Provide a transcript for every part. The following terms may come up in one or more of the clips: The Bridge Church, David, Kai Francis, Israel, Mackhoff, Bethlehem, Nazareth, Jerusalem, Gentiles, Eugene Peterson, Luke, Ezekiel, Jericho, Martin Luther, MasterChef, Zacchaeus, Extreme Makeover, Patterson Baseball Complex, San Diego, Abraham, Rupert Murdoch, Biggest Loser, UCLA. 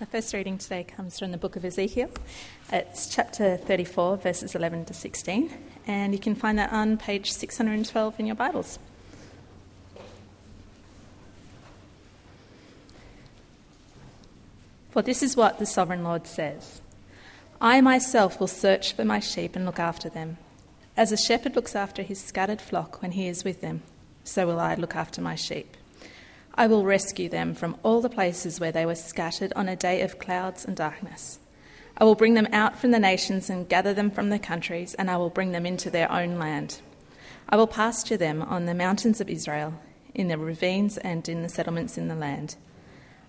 The first reading today comes from the book of Ezekiel. It's chapter 34, verses 11 to 16, and you can find that on page 612 in your Bibles. For this is what the Sovereign Lord says, I myself will search for my sheep and look after them. As a shepherd looks after his scattered flock when he is with them, so will I look after my sheep. I will rescue them from all the places where they were scattered on a day of clouds and darkness. I will bring them out from the nations and gather them from the countries, and I will bring them into their own land. I will pasture them on the mountains of Israel, in the ravines and in the settlements in the land.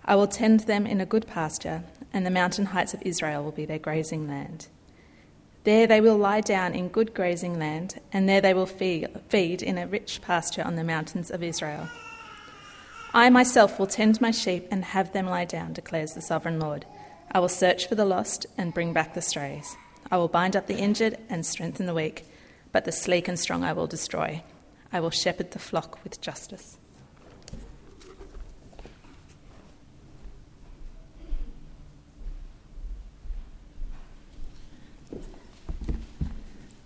I will tend them in a good pasture, and the mountain heights of Israel will be their grazing land. There they will lie down in good grazing land, and there they will feed in a rich pasture on the mountains of Israel. I myself will tend my sheep and have them lie down, declares the Sovereign Lord. I will search for the lost and bring back the strays. I will bind up the injured and strengthen the weak, but the sleek and strong I will destroy. I will shepherd the flock with justice.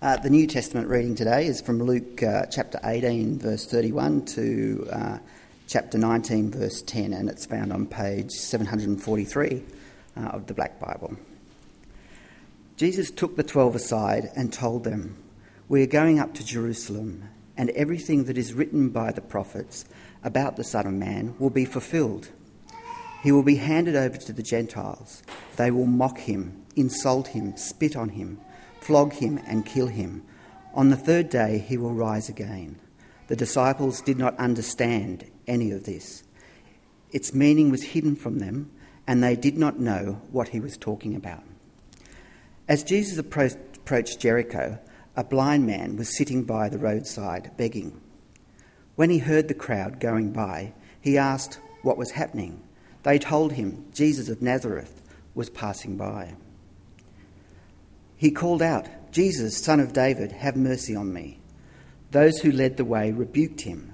The New Testament reading today is from Luke chapter 18, verse 31 to chapter 19, verse 10, and it's found on page 743 of the Black Bible. Jesus took the 12 aside and told them, We are going up to Jerusalem, and everything that is written by the prophets about the Son of Man will be fulfilled. He will be handed over to the Gentiles. They will mock him, insult him, spit on him, flog him and kill him. On the third day he will rise again. The disciples did not understand any of this. Its meaning was hidden from them, and they did not know what he was talking about. As Jesus approached Jericho, a blind man was sitting by the roadside begging. When he heard the crowd going by, he asked what was happening. They told him Jesus of Nazareth was passing by. He called out, Jesus, Son of David, have mercy on me. Those who led the way rebuked him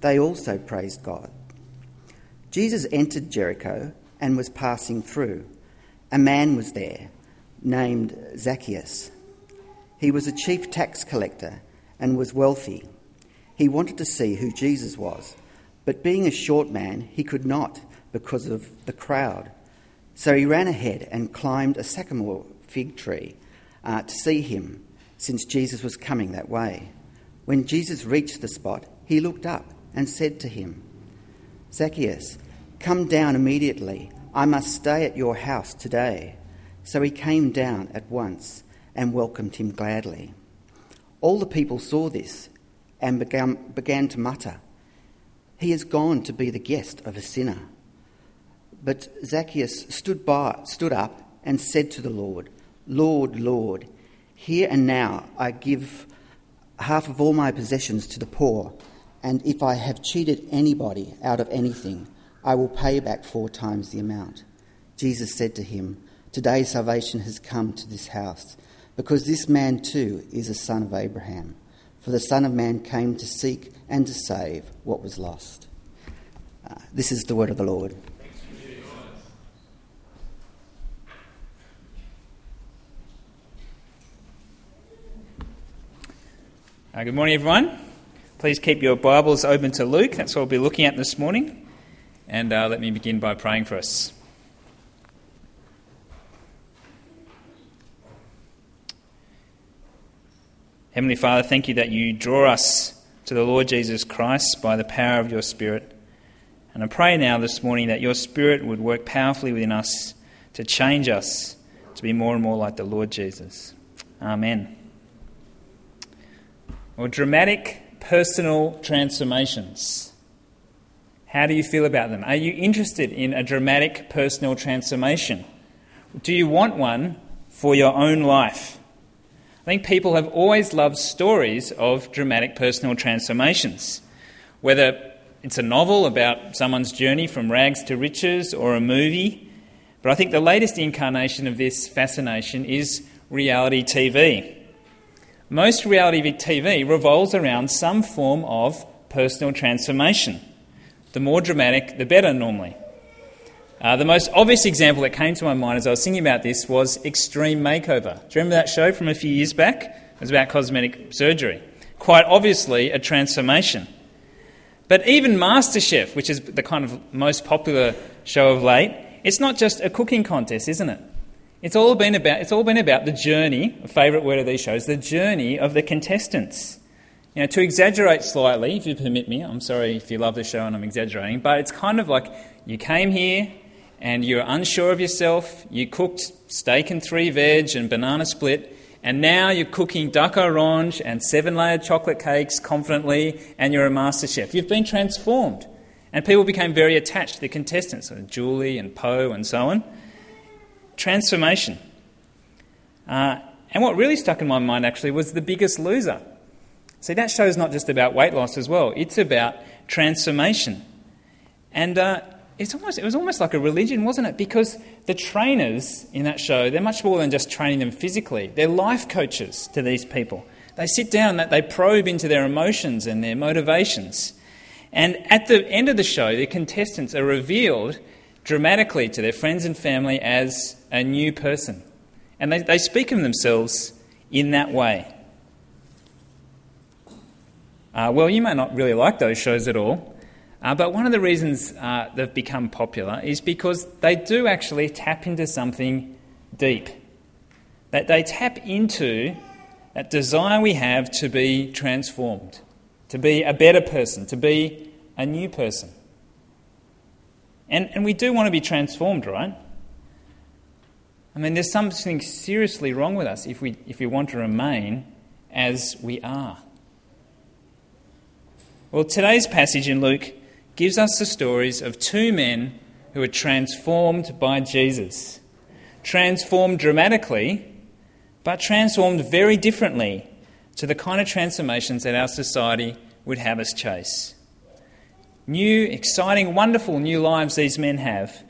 they also praised God. Jesus entered Jericho and was passing through. A man was there named Zacchaeus. He was a chief tax collector and was wealthy. He wanted to see who Jesus was, but being a short man, he could not because of the crowd. So he ran ahead and climbed a sycamore fig tree to see him, since Jesus was coming that way. When Jesus reached the spot, he looked up and said to him, Zacchaeus, come down immediately. I must stay at your house today. So he came down at once and welcomed him gladly. All the people saw this and began to mutter, He has gone to be the guest of a sinner. But Zacchaeus stood up and said to the Lord, Lord, Lord, here and now I give half of all my possessions to the poor, and if I have cheated anybody out of anything, I will pay back 4 times the amount. Jesus said to him, Today salvation has come to this house, because this man too is a son of Abraham. For the Son of Man came to seek and to save what was lost. This is the word of the Lord. Good morning, everyone. Please keep your Bibles open to Luke. That's what we'll be looking at this morning. And let me begin by praying for us. Heavenly Father, thank you that you draw us to the Lord Jesus Christ by the power of your Spirit. And I pray now this morning that your Spirit would work powerfully within us to change us to be more and more like the Lord Jesus. Amen. Or dramatic personal transformations. How do you feel about them? Are you interested in a dramatic personal transformation? Do you want one for your own life? I think people have always loved stories of dramatic personal transformations, whether it's a novel about someone's journey from rags to riches or a movie. But I think the latest incarnation of this fascination is reality TV. Most reality TV revolves around some form of personal transformation. The more dramatic, the better normally. The most obvious example that came to my mind as I was thinking about this was Extreme Makeover. Do you remember that show from a few years back? It was about cosmetic surgery. Quite obviously a transformation. But even MasterChef, which is the kind of most popular show of late, it's not just a cooking contest, isn't it? It's all been about the journey, a favourite word of these shows, the journey of the contestants. You know, to exaggerate slightly, if you permit me, I'm sorry if you love the show and I'm exaggerating, but it's kind of like you came here and you were unsure of yourself, you cooked steak and 3 veg and banana split, and now you're cooking duck orange and 7-layer chocolate cakes confidently, and you're a master chef. You've been transformed. And people became very attached to the contestants, like Julie and Poe and so on. Transformation. And what really stuck in my mind, actually, was The Biggest Loser. See, that show's not just about weight loss as well. It's about transformation. And it was almost like a religion, wasn't it? Because the trainers in that show, they're much more than just training them physically. They're life coaches to these people. They sit down, they probe into their emotions and their motivations. And at the end of the show, the contestants are revealed dramatically to their friends and family as a new person. And they speak of themselves in that way. Well, you may not really like those shows at all. But one of the reasons they've become popular is because they do actually tap into something deep. That they tap into that desire we have to be transformed, to be a better person, to be a new person. And we do want to be transformed, right? I mean, there's something seriously wrong with us if we want to remain as we are. Well, today's passage in Luke gives us the stories of 2 men who were transformed by Jesus. Transformed dramatically, but transformed very differently to the kind of transformations that our society would have us chase. New, exciting, wonderful new lives these men have,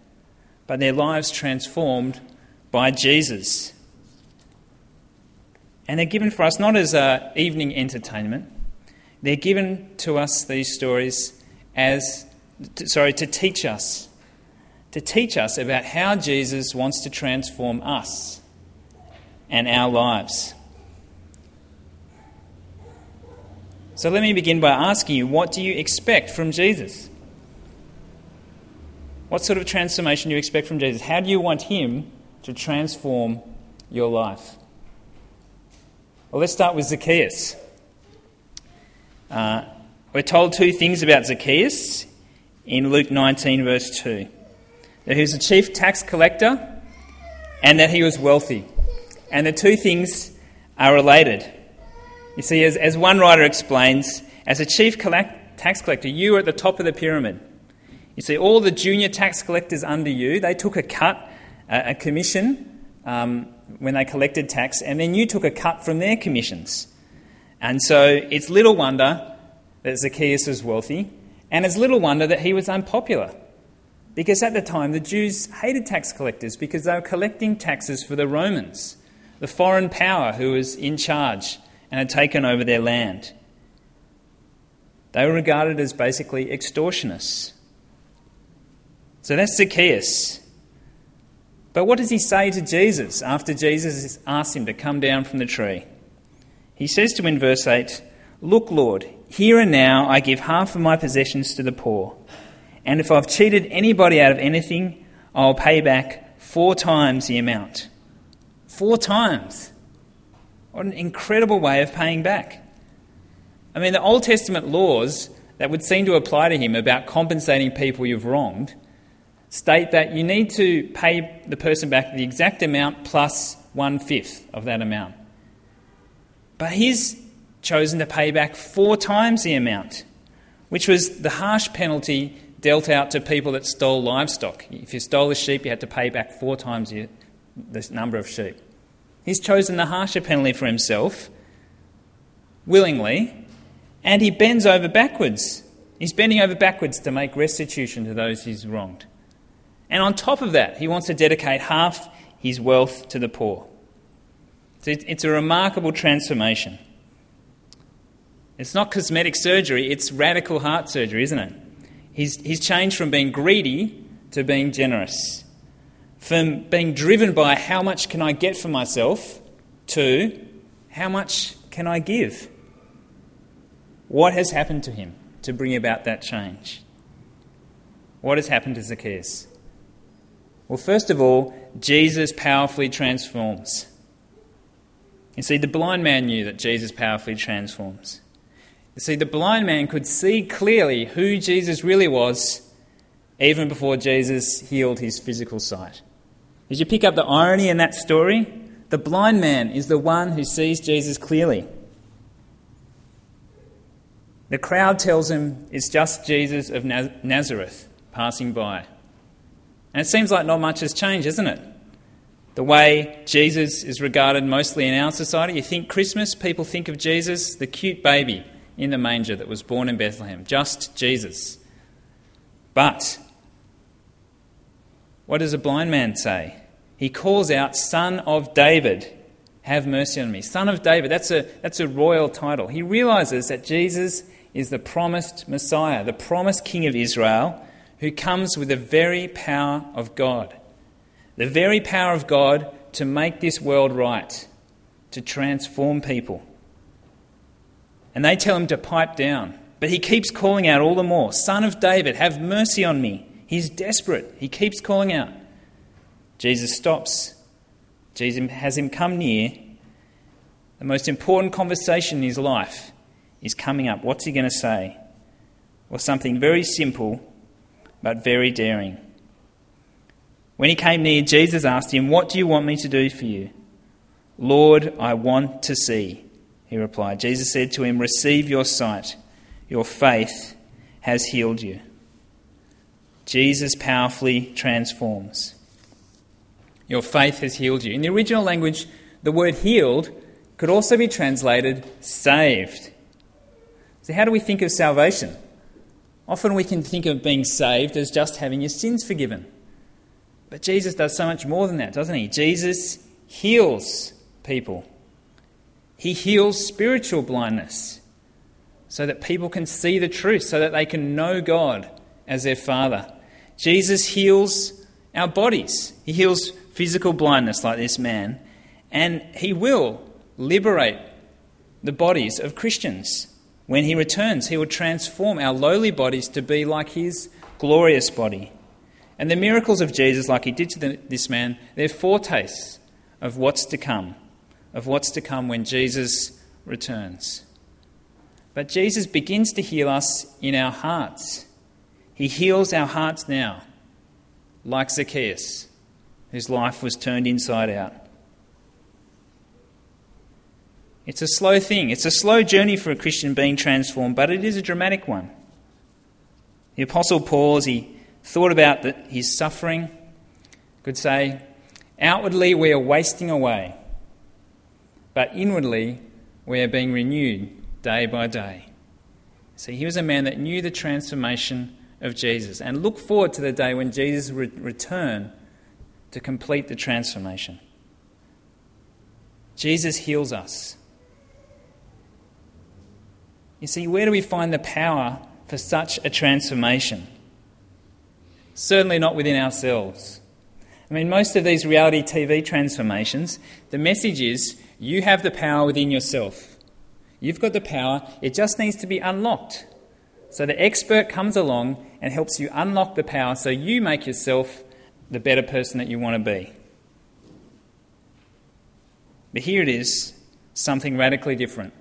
but their lives transformed by Jesus. And they're given for us not as an evening entertainment. They're given to us, these stories, to teach us about how Jesus wants to transform us and our lives. So let me begin by asking you, what do you expect from Jesus? What sort of transformation do you expect from Jesus? How do you want him to transform your life? Well, let's start with Zacchaeus. We're told 2 things about Zacchaeus in Luke 19, verse 2. That he was a chief tax collector and that he was wealthy. And the 2 things are related. You see, as one writer explains, as a chief tax collector, you were at the top of the pyramid. You see, all the junior tax collectors under you, they took a cut, a commission, when they collected tax, and then you took a cut from their commissions. And so it's little wonder that Zacchaeus was wealthy, and it's little wonder that he was unpopular, because at the time the Jews hated tax collectors because they were collecting taxes for the Romans, the foreign power who was in charge and had taken over their land. They were regarded as basically extortionists. So that's Zacchaeus. But what does he say to Jesus after Jesus asks him to come down from the tree? He says to him in verse 8, "Look, Lord, here and now I give half of my possessions to the poor, and if I've cheated anybody out of anything, I'll pay back 4 times the amount." 4 times. What an incredible way of paying back. I mean, the Old Testament laws that would seem to apply to him about compensating people you've wronged state that you need to pay the person back the exact amount plus 1/5 of that amount. But his chosen to pay back 4 times the amount, which was the harsh penalty dealt out to people that stole livestock. If you stole a sheep, you had to pay back 4 times the number of sheep. He's chosen the harsher penalty for himself, willingly, and he bends over backwards. He's bending over backwards to make restitution to those he's wronged. And on top of that, he wants to dedicate half his wealth to the poor. So it's a remarkable transformation. It's not cosmetic surgery, it's radical heart surgery, isn't it? He's changed from being greedy to being generous, from being driven by how much can I get for myself to how much can I give? What has happened to him to bring about that change? What has happened to Zacchaeus? Well, first of all, Jesus powerfully transforms. You see, the blind man knew that Jesus powerfully transforms. You see, the blind man could see clearly who Jesus really was even before Jesus healed his physical sight. Did you pick up the irony in that story? The blind man is the one who sees Jesus clearly. The crowd tells him it's just Jesus of Nazareth passing by. And it seems like not much has changed, isn't it? The way Jesus is regarded mostly in our society. You think Christmas, people think of Jesus, the cute baby in the manger that was born in Bethlehem, just Jesus. But what does a blind man say? He calls out, Son of David, have mercy on me. Son of David, that's a royal title. He realises that Jesus is the promised Messiah, the promised King of Israel, who comes with the very power of God. The very power of God to make this world right, to transform people. And they tell him to pipe down. But he keeps calling out all the more, Son of David, have mercy on me. He's desperate. He keeps calling out. Jesus stops. Jesus has him come near. The most important conversation in his life is coming up. What's he going to say? Well, something very simple, but very daring. When he came near, Jesus asked him, What do you want me to do for you? Lord, I want to see, he replied. Jesus said to him, Receive your sight. Your faith has healed you. Jesus powerfully transforms. Your faith has healed you. In the original language, the word healed could also be translated saved. So how do we think of salvation? Often we can think of being saved as just having your sins forgiven. But Jesus does so much more than that, doesn't he? Jesus heals people. He heals spiritual blindness so that people can see the truth, so that they can know God as their Father. Jesus heals our bodies. He heals physical blindness like this man, and he will liberate the bodies of Christians. When he returns, he will transform our lowly bodies to be like his glorious body. And the miracles of Jesus, like he did to this man, they're foretastes of what's to come, when Jesus returns. But Jesus begins to heal us in our hearts. He heals our hearts now, like Zacchaeus, whose life was turned inside out. It's a slow thing. It's a slow journey for a Christian being transformed, but it is a dramatic one. The Apostle Paul, as he thought about his suffering, could say, Outwardly we are wasting away, but inwardly we are being renewed day by day. See, he was a man that knew the transformation of Jesus and looked forward to the day when Jesus would return to complete the transformation. Jesus heals us. You see, where do we find the power for such a transformation? Certainly not within ourselves. I mean, most of these reality TV transformations, the message is you have the power within yourself. You've got the power, it just needs to be unlocked. So the expert comes along and helps you unlock the power so you make yourself the better person that you want to be. But here it is, something radically different.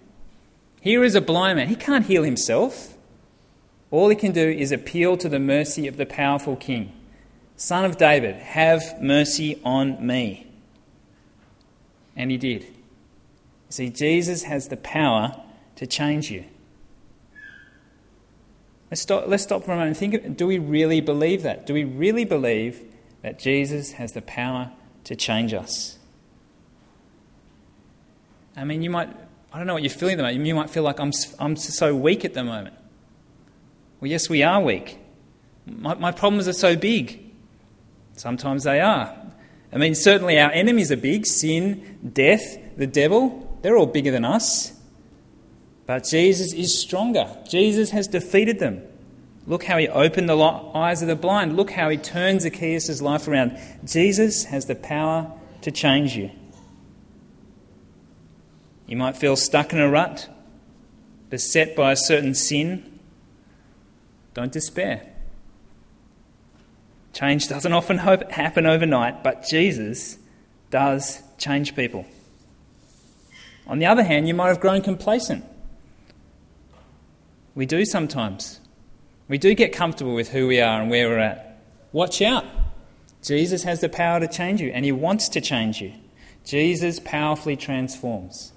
Here is a blind man. He can't heal himself. All he can do is appeal to the mercy of the powerful king. Son of David, have mercy on me. And he did. See, Jesus has the power to change you. Let's stop for a moment and think, do we really believe that? Do we really believe that Jesus has the power to change us. I mean, you might, I don't know what you're feeling at the moment. You might feel like, I'm so weak at the moment. Well, yes, we are weak. My problems are so big. Sometimes they are. I mean, certainly our enemies are big. Sin, death, the devil, they're all bigger than us. But Jesus is stronger. Jesus has defeated them. Look how he opened the eyes of the blind. Look how he turns Zacchaeus' life around. Jesus has the power to change you. You might feel stuck in a rut, beset by a certain sin. Don't despair. Change doesn't often happen overnight, but Jesus does change people. On the other hand, you might have grown complacent. We do sometimes. We do get comfortable with who we are and where we're at. Watch out. Jesus has the power to change you, and he wants to change you. Jesus powerfully transforms.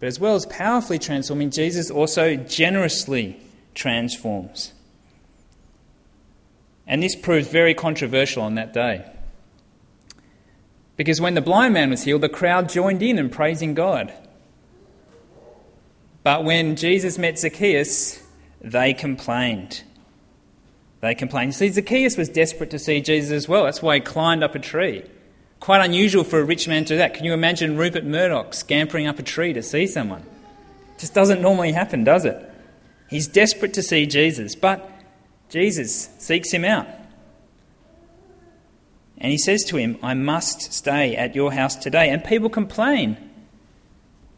But as well as powerfully transforming, Jesus also generously transforms. And this proved very controversial on that day. Because when the blind man was healed, the crowd joined in praising God. But when Jesus met Zacchaeus, they complained. You see, Zacchaeus was desperate to see Jesus as well. That's why he climbed up a tree. Quite unusual for a rich man to do that. Can you imagine Rupert Murdoch scampering up a tree to see someone? Just doesn't normally happen, does it? He's desperate to see Jesus, but Jesus seeks him out. And he says to him, "I must stay at your house today." And people complain.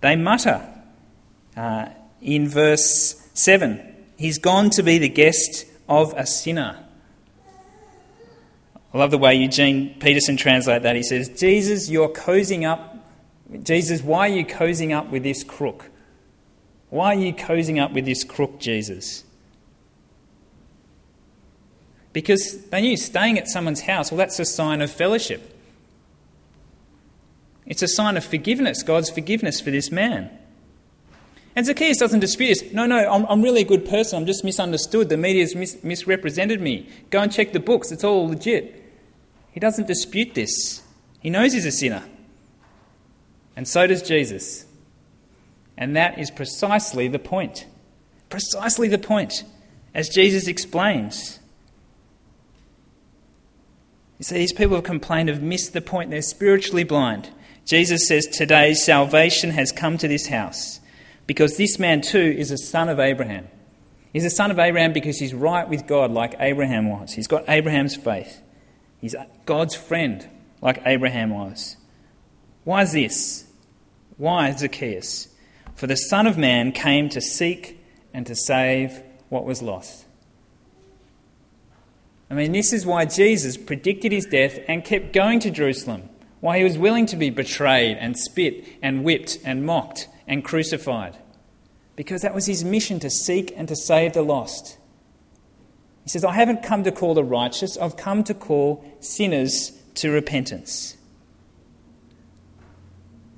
They mutter. In verse 7, he's gone to be the guest of a sinner. I love the way Eugene Peterson translates that. He says, Jesus, why are you cozying up with this crook? Why are you cozying up with this crook, Jesus? Because they knew staying at someone's house, well, that's a sign of fellowship. It's a sign of forgiveness, God's forgiveness for this man. And Zacchaeus doesn't dispute this. No, I'm really a good person. I'm just misunderstood. The media's misrepresented me. Go and check the books. It's all legit. He doesn't dispute this. He knows he's a sinner. And so does Jesus. And that is precisely the point. As Jesus explains. You see, these people have complained, have missed the point. They're spiritually blind. Jesus says, "Today salvation has come to this house, because this man too is a son of Abraham." He's a son of Abraham because he's right with God like Abraham was. He's got Abraham's faith. He's God's friend like Abraham was. Why is this? Why, Zacchaeus? "For the Son of Man came to seek and to save what was lost." I mean, this is why Jesus predicted his death and kept going to Jerusalem, why he was willing to be betrayed and spit and whipped and mocked and crucified, because that was his mission, to seek and to save the lost. He says, "I haven't come to call the righteous, I've come to call sinners to repentance."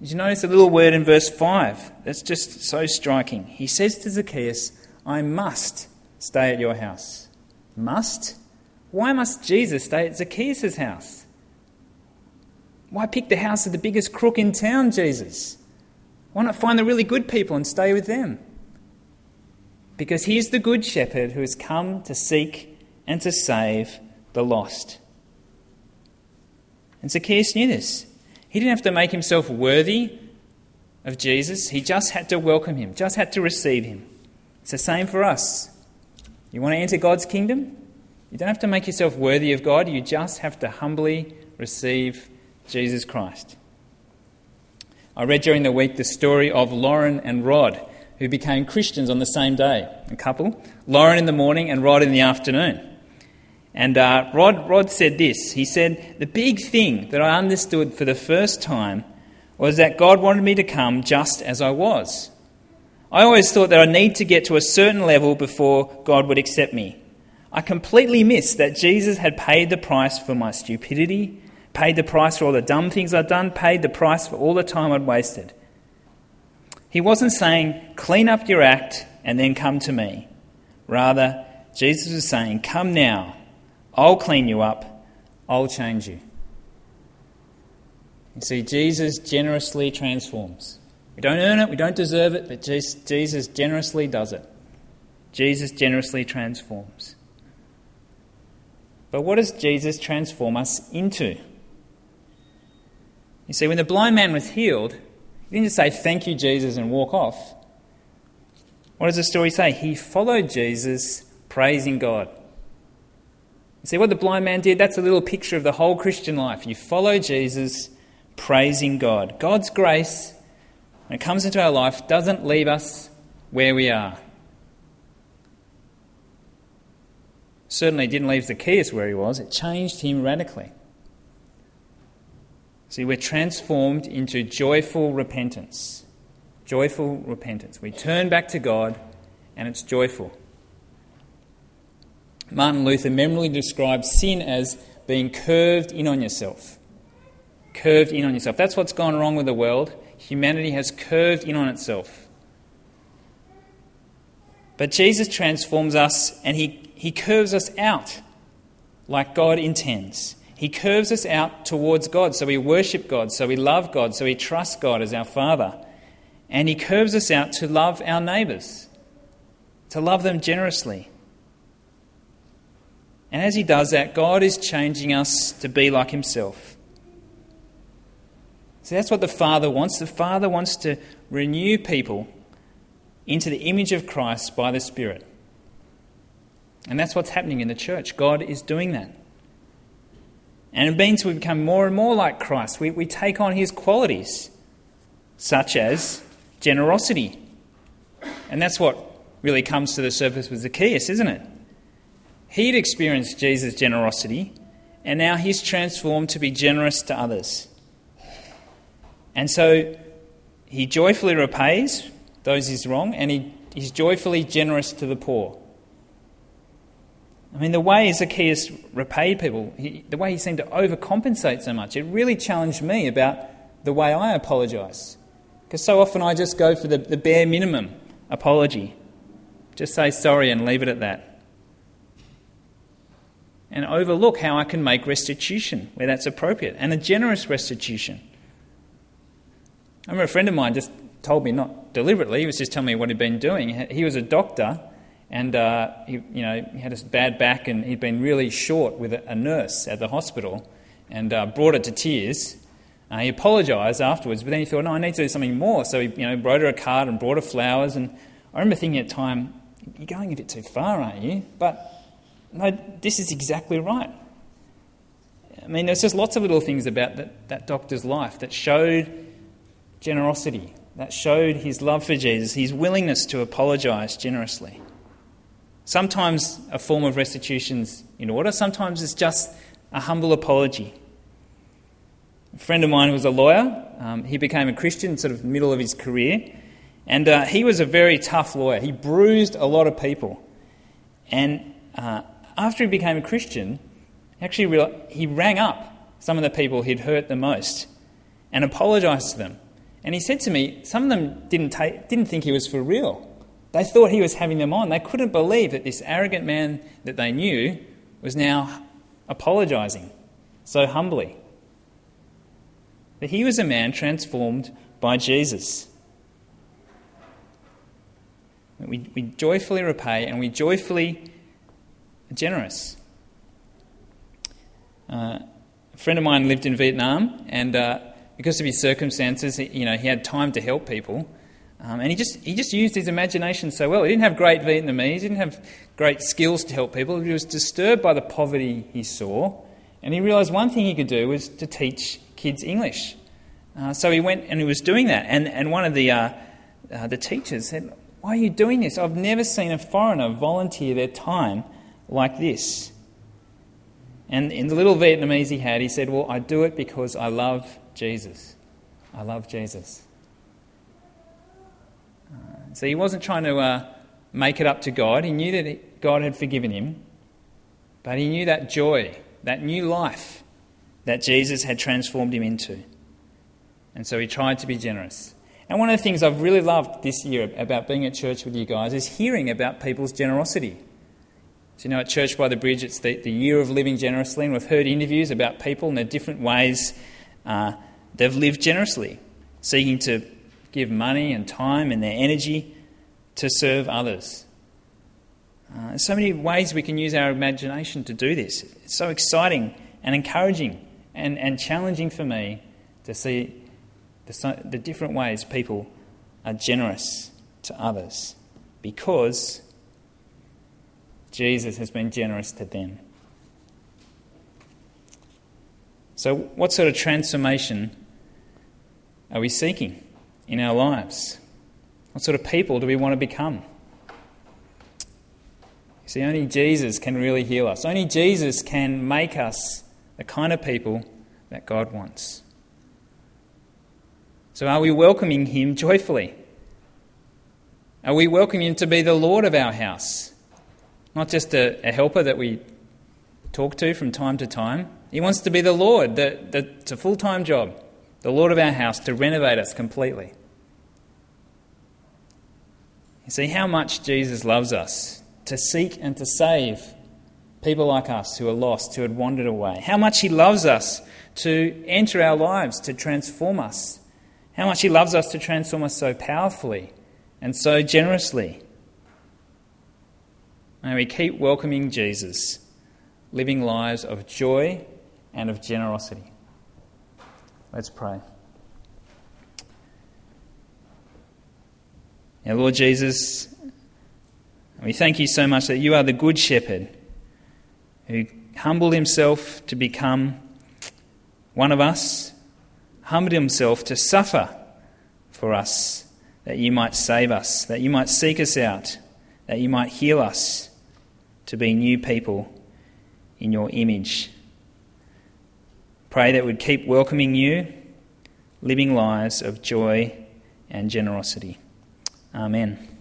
Did you notice a little word in verse 5? That's just so striking. He says to Zacchaeus, "I must stay at your house." Must? Why must Jesus stay at Zacchaeus' house? Why pick the house of the biggest crook in town, Jesus? Why not find the really good people and stay with them? Because he's the good shepherd who has come to seek and to save the lost. And Zacchaeus knew this. He didn't have to make himself worthy of Jesus. He just had to welcome him, just had to receive him. It's the same for us. You want to enter God's kingdom? You don't have to make yourself worthy of God. You just have to humbly receive Jesus Christ. I read during the week the story of Lauren and Rod, who became Christians on the same day, a couple. Lauren in the morning and Rod in the afternoon. And Rod said this. He said, "The big thing that I understood for the first time was that God wanted me to come just as I was. I always thought that I need to get to a certain level before God would accept me. I completely missed that Jesus had paid the price for my stupidity, paid the price for all the dumb things I'd done, paid the price for all the time I'd wasted. He wasn't saying, 'Clean up your act and then come to me.' Rather, Jesus was saying, 'Come now, I'll clean you up, I'll change you. You see, Jesus generously transforms. We don't earn it, we don't deserve it, but Jesus generously does it. Jesus generously transforms. But what does Jesus transform us into? You see, when the blind man was healed, he didn't just say, "Thank you, Jesus," and walk off. What does the story say? He followed Jesus, praising God. You see, what the blind man did, that's a little picture of the whole Christian life. You follow Jesus, praising God. God's grace, when it comes into our life, doesn't leave us where we are. Certainly didn't leave Zacchaeus where he was. It changed him radically. See, we're transformed into joyful repentance. Joyful repentance. We turn back to God and it's joyful. Martin Luther memorably describes sin as being curved in on yourself. Curved in on yourself. That's what's gone wrong with the world. Humanity has curved in on itself. But Jesus transforms us and he curves us out like God intends. He curves us out towards God, so we worship God, so we love God, so we trust God as our Father. And he curves us out to love our neighbours, to love them generously. And as he does that, God is changing us to be like himself. See, that's what the Father wants. The Father wants to renew people into the image of Christ by the Spirit. And that's what's happening in the church. God is doing that. And it means we become more and more like Christ. We take on his qualities, such as generosity. And that's what really comes to the surface with Zacchaeus, isn't it? He'd experienced Jesus' generosity, and now he's transformed to be generous to others. And so he joyfully repays those he's wrong, and he's joyfully generous to the poor. I mean, the way Zacchaeus repaid people, the way he seemed to overcompensate so much, it really challenged me about the way I apologise. Because so often I just go for the bare minimum apology. Just say sorry and leave it at that. And overlook how I can make restitution where that's appropriate, and a generous restitution. I remember a friend of mine just told me, not deliberately, he was just telling me what he'd been doing. He was a doctor. And he had a bad back, and he'd been really short with a nurse at the hospital, and brought her to tears. He apologised afterwards, but then he thought, "No, I need to do something more." So he, wrote her a card and brought her flowers. And I remember thinking at the time, "You're going a bit too far, aren't you?" But no, this is exactly right. I mean, there's just lots of little things about that doctor's life that showed generosity, that showed his love for Jesus, his willingness to apologise generously. Sometimes a form of restitution's in order. Sometimes it's just a humble apology. A friend of mine was a lawyer. He became a Christian sort of middle of his career. And he was a very tough lawyer. He bruised a lot of people. And after he became a Christian, he rang up some of the people he'd hurt the most and apologised to them. And he said to me, some of them didn't think he was for real. They thought he was having them on. They couldn't believe that this arrogant man that they knew was now apologising so humbly. But he was a man transformed by Jesus. We joyfully repay, and we joyfully are generous. A friend of mine lived in Vietnam, and because of his circumstances, he had time to help people. And he just used his imagination so well. He didn't have great Vietnamese, he didn't have great skills to help people. He was disturbed by the poverty he saw, and he realised one thing he could do was to teach kids English. So he went and he was doing that. And one of the teachers said, "Why are you doing this? I've never seen a foreigner volunteer their time like this." And in the little Vietnamese he had, he said, "Well, I do it because I love Jesus. I love Jesus." So he wasn't trying to make it up to God. He knew that God had forgiven him. But he knew that joy, that new life that Jesus had transformed him into. And so he tried to be generous. And one of the things I've really loved this year about being at church with you guys is hearing about people's generosity. So, you know, at Church by the Bridge, it's the year of living generously, and we've heard interviews about people and the different ways they've lived generously, seeking to give money and time and their energy to serve others. There's so many ways we can use our imagination to do this. It's so exciting and encouraging and challenging for me to see the different ways people are generous to others because Jesus has been generous to them. So what sort of transformation are we seeking in our lives? What sort of people do we want to become? You see, only Jesus can really heal us. Only Jesus can make us the kind of people that God wants. So are we welcoming him joyfully? Are we welcoming him to be the Lord of our house? Not just a helper that we talk to from time to time. He wants to be the Lord. It's a full-time job. The Lord of our house, to renovate us completely. You see how much Jesus loves us to seek and to save people like us who are lost, who had wandered away. How much he loves us to enter our lives, to transform us. How much he loves us to transform us so powerfully and so generously. May we keep welcoming Jesus, living lives of joy and of generosity. Let's pray. Now, Lord Jesus, we thank you so much that you are the Good Shepherd who humbled himself to become one of us, humbled himself to suffer for us, that you might save us, that you might seek us out, that you might heal us, to be new people in your image. Pray that we'd keep welcoming you, living lives of joy and generosity. Amen.